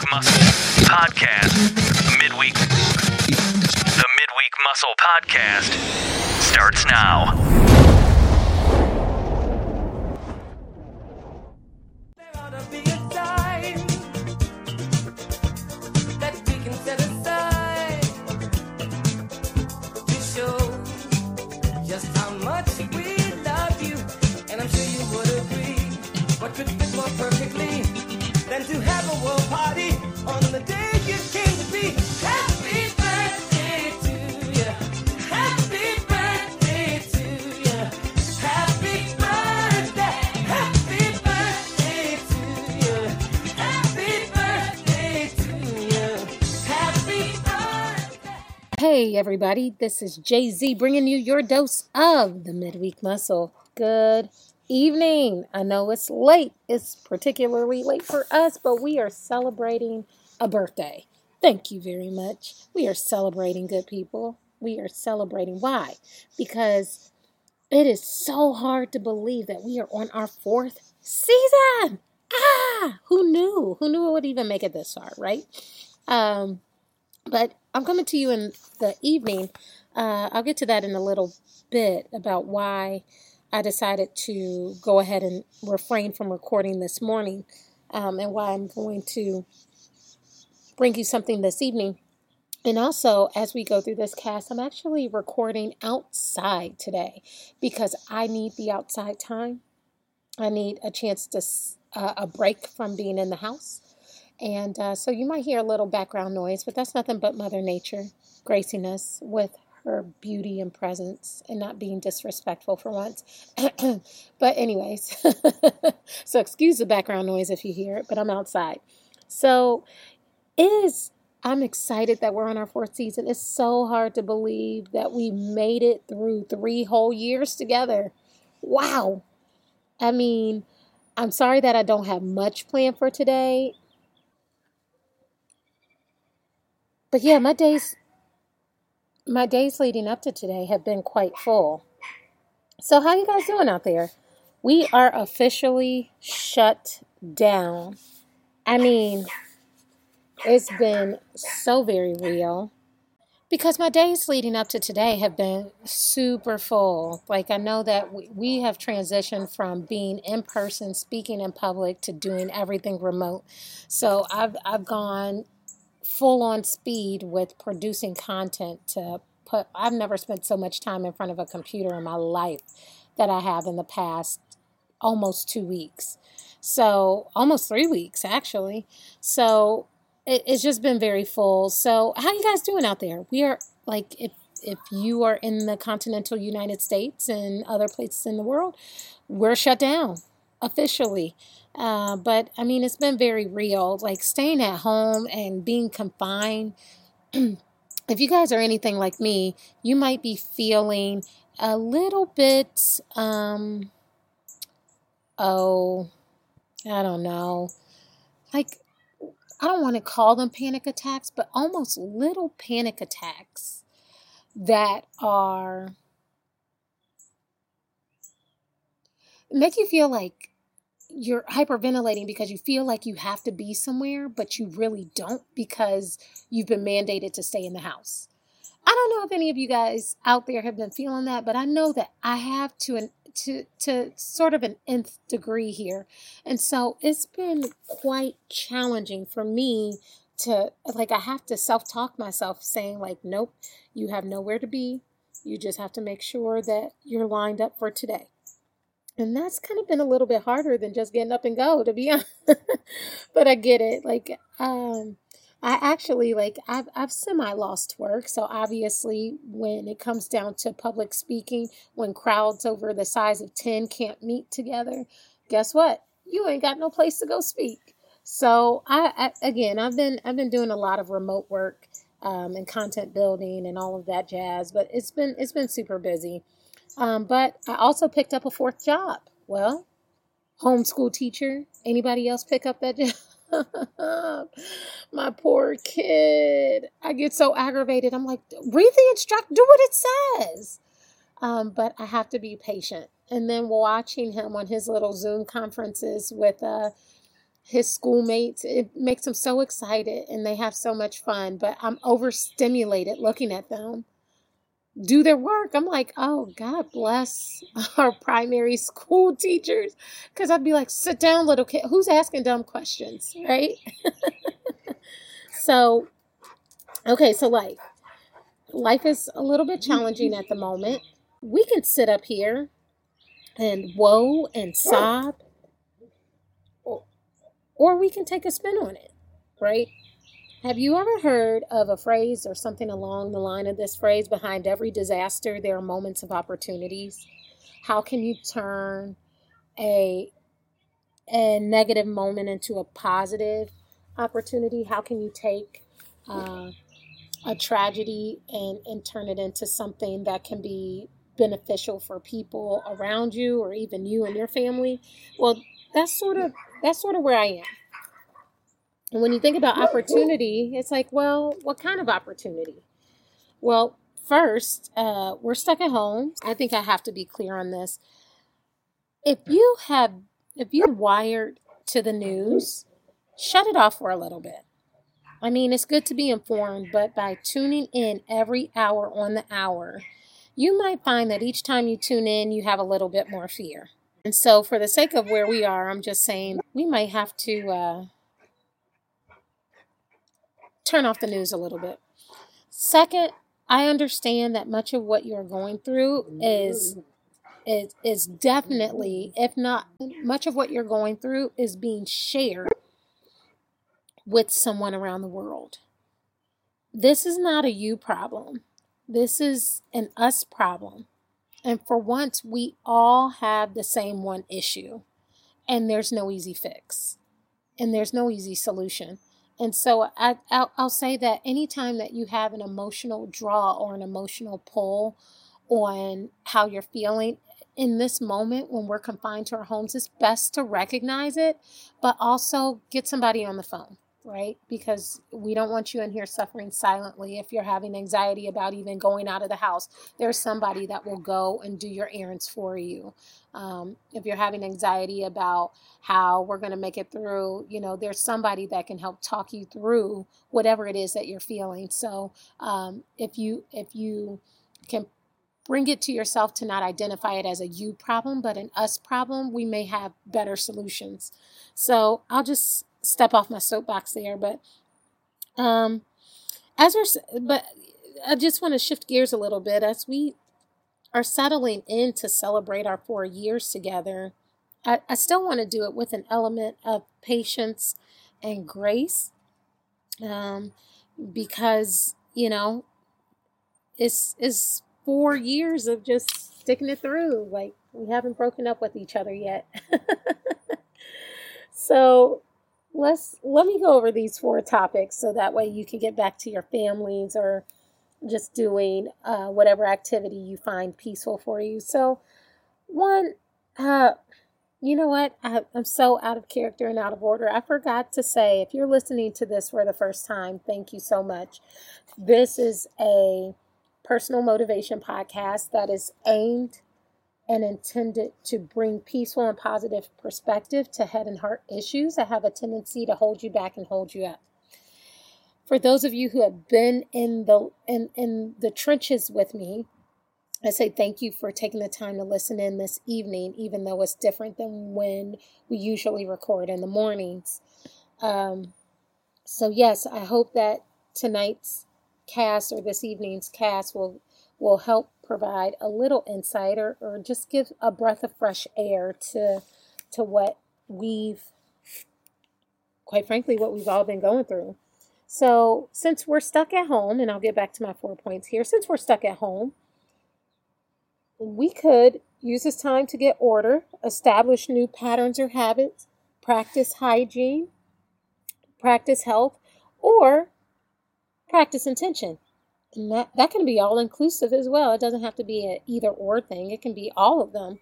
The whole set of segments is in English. Midweek Muscle Podcast Midweek. The Midweek Muscle Podcast starts now. There ought to be a time that we can set aside to show just how much we love you, and I'm sure you would agree. What could fit more perfectly than to have a world party on the day you came to be? Happy birthday to you. Happy birthday to you. Happy birthday. Happy birthday to you. Happy birthday to you. Happy birthday. Hey everybody, this is JZ bringing you your dose of the Midweek Muscle. Good evening. I know it's late. It's particularly late for us, but we are celebrating a birthday. Thank you very much. We are celebrating, good people. We are celebrating. Why? Because it is so hard to believe that we are on our 4th season. Who knew? Who knew it would even make it this far, right? But I'm coming to you in the evening. I'll get to that in a little bit about why I decided to go ahead and refrain from recording this morning, and why I'm going to bring you something this evening. And also, as we go through this cast, I'm actually recording outside today because I need the outside time. I need a chance to a break from being in the house. And so you might hear a little background noise, but that's nothing but Mother Nature gracing us with her beauty and presence, and not being disrespectful for once. But anyways, so excuse the background noise if you hear it, but I'm outside. So I'm excited that we're on our 4th season. It's so hard to believe that we made it through 3 whole years together. Wow. I mean, I'm sorry that I don't have much planned for today. But yeah, my days leading up to today have been quite full. So how you guys doing out there? We are officially shut down. I mean, it's been so very real. Because my days leading up to today have been super full. Like, I know that we have transitioned from being in person, speaking in public, to doing everything remote. So I've gone full on speed with producing content I've never spent so much time in front of a computer in my life that I have in the past almost 2 weeks. So almost 3 weeks actually. So it's just been very full. So how you guys doing out there? We are like, if you are in the continental United States and other places in the world, we're shut down officially. But I mean, it's been very real, like staying at home and being confined. If you guys are anything like me, you might be feeling a little bit, I don't know. Like, I don't want to call them panic attacks, but almost little panic attacks that are make you feel like you're hyperventilating because you feel like you have to be somewhere, but you really don't because you've been mandated to stay in the house. I don't know if any of you guys out there have been feeling that, but I know that I have to sort of an nth degree here. And so it's been quite challenging for me to, like, I have to self-talk myself saying like, nope, you have nowhere to be. You just have to make sure that you're lined up for today. And that's kind of been a little bit harder than just getting up and go, to be honest. But I get it. Like, I actually, like, I've semi-lost work. So obviously, when it comes down to public speaking, when crowds over the size of 10 can't meet together, guess what? You ain't got no place to go speak. So I've been doing a lot of remote work, and content building and all of that jazz. But it's been super busy. But I also picked up a 4th job. Well, homeschool teacher. Anybody else pick up that job? My poor kid. I get so aggravated. I'm like, read the instruction, do what it says. But I have to be patient. And then watching him on his little Zoom conferences with his schoolmates. It makes him so excited and they have so much fun, but I'm overstimulated looking at them do their work. I'm like, oh, God bless our primary school teachers. Because I'd be like, sit down, little kid. Who's asking dumb questions, right? So life is a little bit challenging at the moment. We can sit up here and woe and sob, or we can take a spin on it, right? Have you ever heard of a phrase or something along the line of this phrase, behind every disaster, there are moments of opportunities? How can you turn a negative moment into a positive opportunity? How can you take a tragedy and turn it into something that can be beneficial for people around you or even you and your family? Well, that's sort of where I am. And when you think about opportunity, it's like, well, what kind of opportunity? Well, first, we're stuck at home. I think I have to be clear on this. If you're wired to the news, shut it off for a little bit. I mean, it's good to be informed, but by tuning in every hour on the hour, you might find that each time you tune in, you have a little bit more fear. And so for the sake of where we are, I'm just saying we might have to turn off the news a little bit. Second, I understand that much of what you're going through is definitely, if not much of what you're going through, is being shared with someone around the world. This is not a you problem. This is an us problem. And for once, we all have the same one issue. And there's no easy fix. And there's no easy solution. And so I'll say that anytime that you have an emotional draw or an emotional pull on how you're feeling in this moment when we're confined to our homes, it's best to recognize it, but also get somebody on the phone, right? Because we don't want you in here suffering silently. If you're having anxiety about even going out of the house, there's somebody that will go and do your errands for you. If you're having anxiety about how we're going to make it through, there's somebody that can help talk you through whatever it is that you're feeling. So if you can bring it to yourself to not identify it as a you problem, but an us problem, we may have better solutions. So I'll just step off my soapbox there. But I just want to shift gears a little bit as we are settling in to celebrate our 4 years together. I still want to do it with an element of patience and grace, because, it's 4 years of just sticking it through. Like, we haven't broken up with each other yet. So let me go over these 4 topics so that way you can get back to your families or just doing whatever activity you find peaceful for you. So one, you know what? I'm so out of character and out of order. I forgot to say, if you're listening to this for the first time, thank you so much. This is a personal motivation podcast that is aimed and intended to bring peaceful and positive perspective to head and heart issues that have a tendency to hold you back and hold you up. For those of you who have been in the trenches with me, I say thank you for taking the time to listen in this evening, even though it's different than when we usually record in the mornings. So yes, I hope that tonight's cast or this evening's cast will help provide a little insight or just give a breath of fresh air to what we've, quite frankly, what we've all been going through. So since we're stuck at home, and I'll get back to my 4 points here, since we're stuck at home, we could use this time to get order, establish new patterns or habits, practice hygiene, practice health, or practice intention. And that can be all inclusive as well. It doesn't have to be an either or thing. It can be all of them.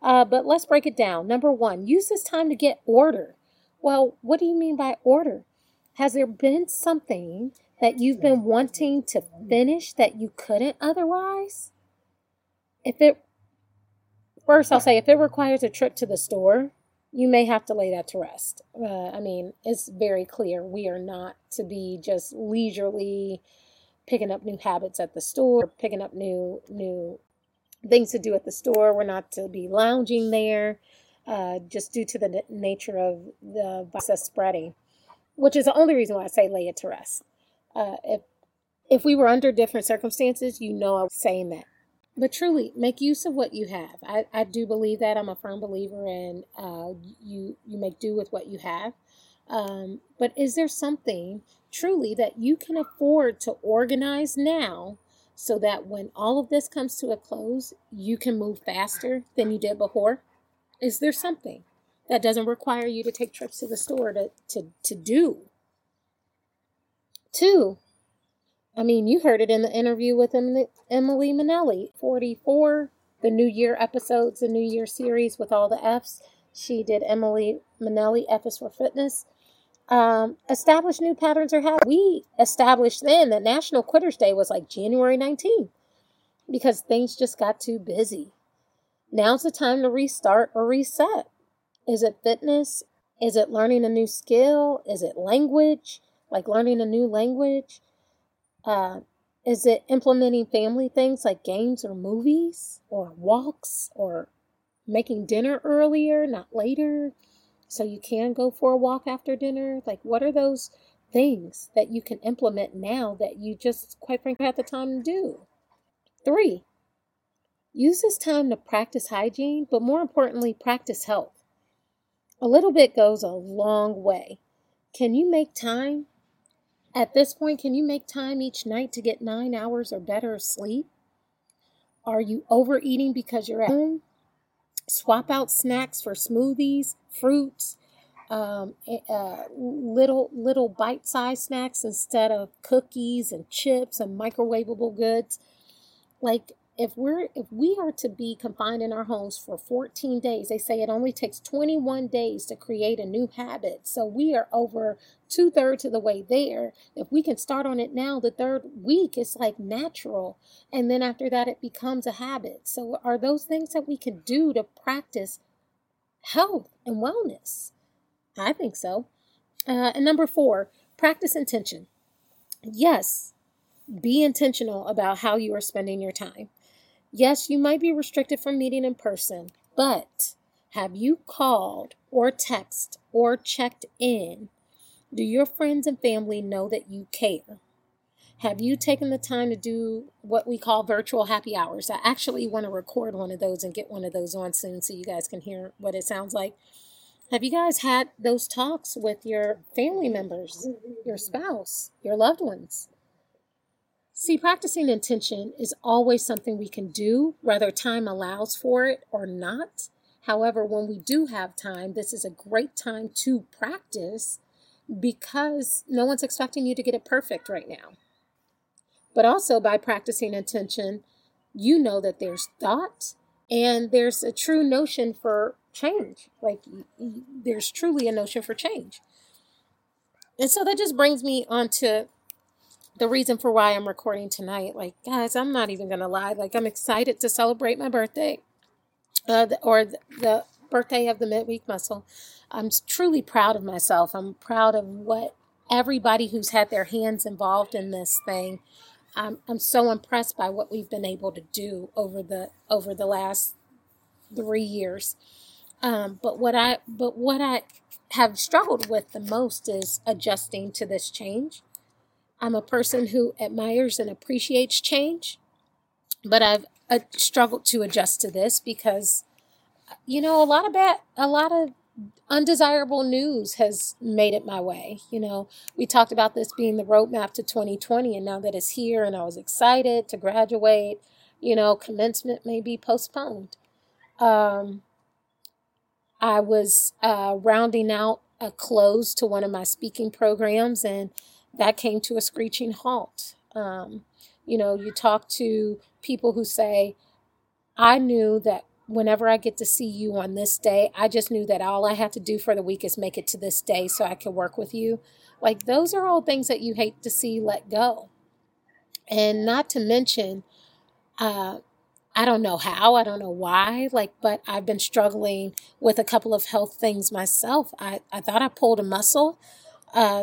But let's break it down. Number 1, use this time to get order. Well, what do you mean by order? Has there been something that you've been wanting to finish that you couldn't otherwise? If it requires a trip to the store, you may have to lay that to rest. I mean, it's very clear we are not to be just leisurely picking up new habits at the store, picking up new things to do at the store. We're not to be lounging there, just due to the nature of the virus spreading, which is the only reason why I say lay it to rest. If we were under different circumstances, you know I was saying that. But truly, make use of what you have. I do believe that. I'm a firm believer in you make do with what you have. But is there something truly that you can afford to organize now so that when all of this comes to a close, you can move faster than you did before? Is there something that doesn't require you to take trips to the store to do? Two, I mean, you heard it in the interview with Emily Minnelli, 44, the New Year episodes, the New Year series with all the F's. She did Emily Minnelli, F is for Fitness. Establish new patterns or habits. We established then that National Quitters Day was like January 19th because things just got too busy. Now's the time to restart or reset. Is it fitness? Is it learning a new skill? Is it language, like learning a new language? Is it implementing family things like games or movies or walks or making dinner earlier, not later, so you can go for a walk after dinner? Like, what are those things that you can implement now that you just, quite frankly, have the time to do? 3, use this time to practice hygiene, but more importantly, practice health. A little bit goes a long way. Can you make time? At this point, can you make time each night to get 9 hours or better of sleep? Are you overeating because you're at home? Swap out snacks for smoothies, fruits, little bite-sized snacks instead of cookies and chips and microwavable goods. Like if we are to be confined in our homes for 14 days, they say it only takes 21 days to create a new habit. So we are over 2/3 of the way there. If we can start on it now, the third week is like natural. And then after that, it becomes a habit. So are those things that we can do to practice health and wellness? I think so. And number 4, practice intention. Yes, be intentional about how you are spending your time. Yes, you might be restricted from meeting in person, but have you called or texted or checked in? Do your friends and family know that you care? Have you taken the time to do what we call virtual happy hours? I actually want to record one of those and get one of those on soon so you guys can hear what it sounds like. Have you guys had those talks with your family members, your spouse, your loved ones? See, practicing intention is always something we can do, whether time allows for it or not. However, when we do have time, this is a great time to practice because no one's expecting you to get it perfect right now. But also by practicing intention, you know that there's thought and there's a true notion for change. Like there's truly a notion for change. And so that just brings me on to the reason for why I'm recording tonight. Like, guys, I'm not even going to lie. Like, I'm excited to celebrate my birthday the birthday of the Midweek Muscle. I'm truly proud of myself. I'm proud of what everybody who's had their hands involved in this thing. I'm so impressed by what we've been able to do over the last 3 years. But what I have struggled with the most is adjusting to this change. I'm a person who admires and appreciates change, but I've struggled to adjust to this because, you know, a lot of undesirable news has made it my way. You know, we talked about this being the roadmap to 2020, and now that it's here and I was excited to graduate, you know, commencement may be postponed. I was rounding out a close to one of my speaking programs, and that came to a screeching halt. You know, you talk to people who say, I knew that whenever I get to see you on this day, I just knew that all I had to do for the week is make it to this day so I can work with you. Like, those are all things that you hate to see let go. And not to mention, I don't know how, I don't know why, but I've been struggling with a couple of health things myself. I thought I pulled a muscle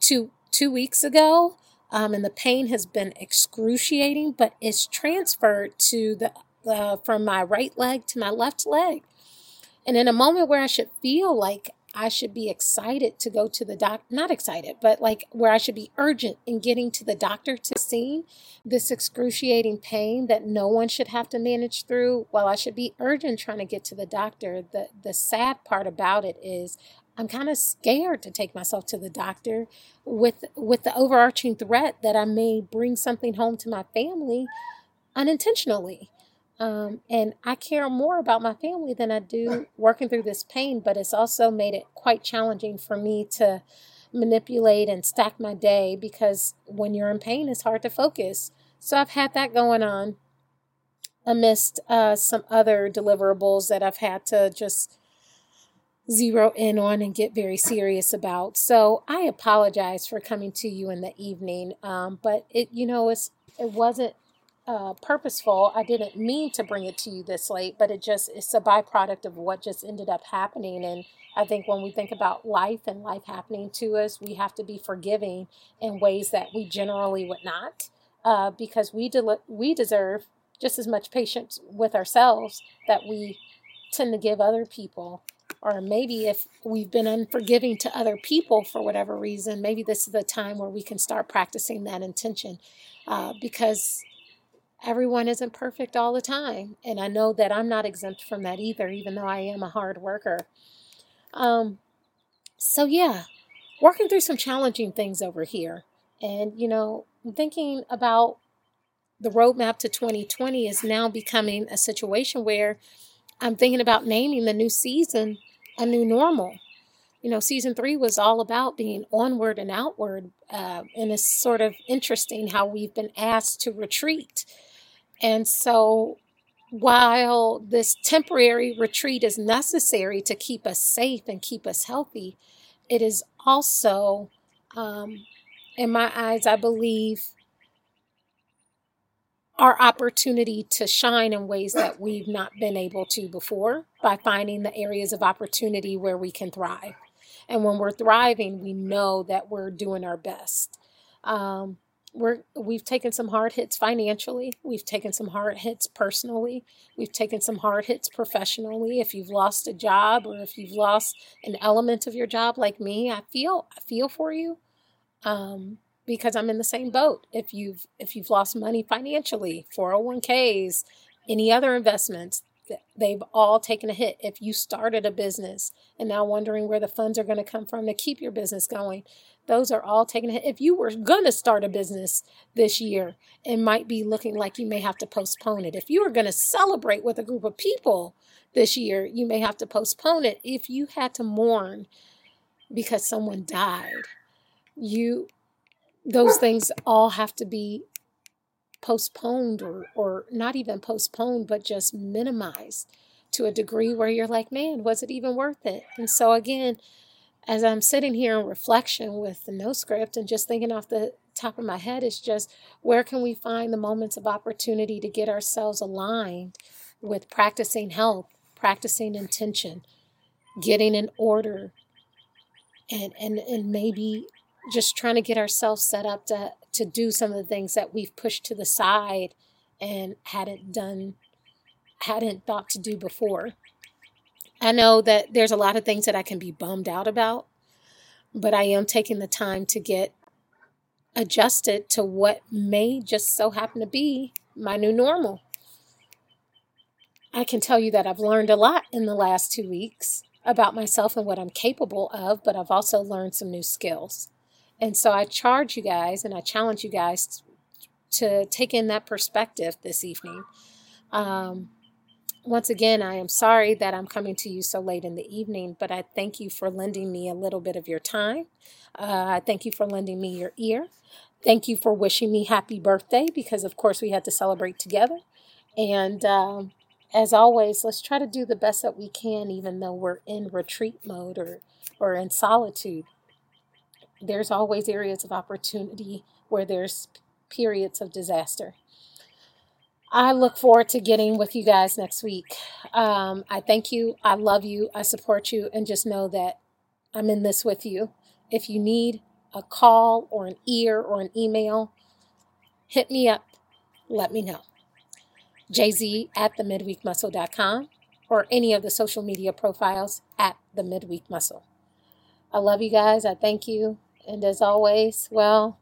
two weeks ago, and the pain has been excruciating, but it's transferred to from my right leg to my left leg. And in a moment where I should feel like I should be excited to go to the doc, not excited, but where I should be urgent in getting to the doctor to see this excruciating pain that no one should have to manage through, while I should be urgent trying to get to the doctor. The sad part about it is I'm kind of scared to take myself to the doctor with the overarching threat that I may bring something home to my family unintentionally. And I care more about my family than I do working through this pain, but it's also made it quite challenging for me to manipulate and stack my day, because when you're in pain, it's hard to focus. So I've had that going on amidst some other deliverables that I've had to just zero in on and get very serious about. So I apologize for coming to you in the evening, but it wasn't purposeful. I didn't mean to bring it to you this late, but it's a byproduct of what just ended up happening. And I think when we think about life and life happening to us, we have to be forgiving in ways that we generally would not, because we deserve just as much patience with ourselves that we tend to give other people. Or maybe if we've been unforgiving to other people for whatever reason, maybe this is the time where we can start practicing that intention, because everyone isn't perfect all the time. And I know that I'm not exempt from that either, even though I am a hard worker. So yeah, working through some challenging things over here. And, I'm thinking about the roadmap to 2020 is now becoming a situation where I'm thinking about naming the new season a new normal. Season 3 was all about being onward and outward. And it's sort of interesting how we've been asked to retreat. And so while this temporary retreat is necessary to keep us safe and keep us healthy, it is also, in my eyes, I believe, our opportunity to shine in ways that we've not been able to before by finding the areas of opportunity where we can thrive. And when we're thriving, we know that we're doing our best. We've taken some hard hits financially. We've taken some hard hits personally. We've taken some hard hits professionally. If you've lost a job or if you've lost an element of your job like me, I feel for you, because I'm in the same boat. If you've lost money financially, 401ks, any other investments, they've all taken a hit. If you started a business and now wondering where the funds are going to come from to keep your business going, those are all taken a hit. If you were going to start a business this year, it might be looking like you may have to postpone it. If you were going to celebrate with a group of people this year, you may have to postpone it. If you had to mourn because someone died, those things all have to be postponed or not even postponed, but just minimized to a degree where you're like, man, was it even worth it? And so again, as I'm sitting here in reflection with the no script and just thinking off the top of my head, it's just, where can we find the moments of opportunity to get ourselves aligned with practicing health, practicing intention, getting in order, and maybe just trying to get ourselves set up to do some of the things that we've pushed to the side and hadn't thought to do before. I know that there's a lot of things that I can be bummed out about, but I am taking the time to get adjusted to what may just so happen to be my new normal. I can tell you that I've learned a lot in the last 2 weeks about myself and what I'm capable of, but I've also learned some new skills. And so I charge you guys and I challenge you guys to take in that perspective this evening. Once again, I am sorry that I'm coming to you so late in the evening, but I thank you for lending me a little bit of your time. I thank you for lending me your ear. Thank you for wishing me happy birthday, because of course we had to celebrate together. And as always, let's try to do the best that we can, even though we're in retreat mode or in solitude. There's always areas of opportunity where there's periods of disaster. I look forward to getting with you guys next week. I thank you. I love you. I support you. And just know that I'm in this with you. If you need a call or an ear or an email, hit me up. Let me know. JZ@themidweekmuscle.com or any of the social media profiles at The Midweek Muscle. I love you guys. I thank you. And as always, well,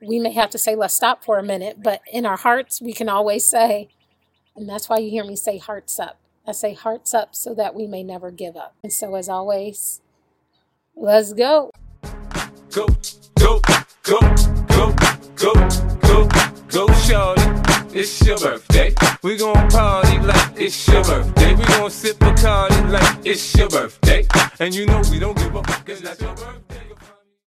we may have to say, let's stop for a minute, but in our hearts, we can always say, and that's why you hear me say hearts up. I say hearts up so that we may never give up. And so as always, let's go. Go, go, go, go, go, go, go, Charlotte. It's your birthday. We gon' party like it's your birthday. We gon' sip a card like it's your birthday. And you know we don't give up, cause that's your birthday.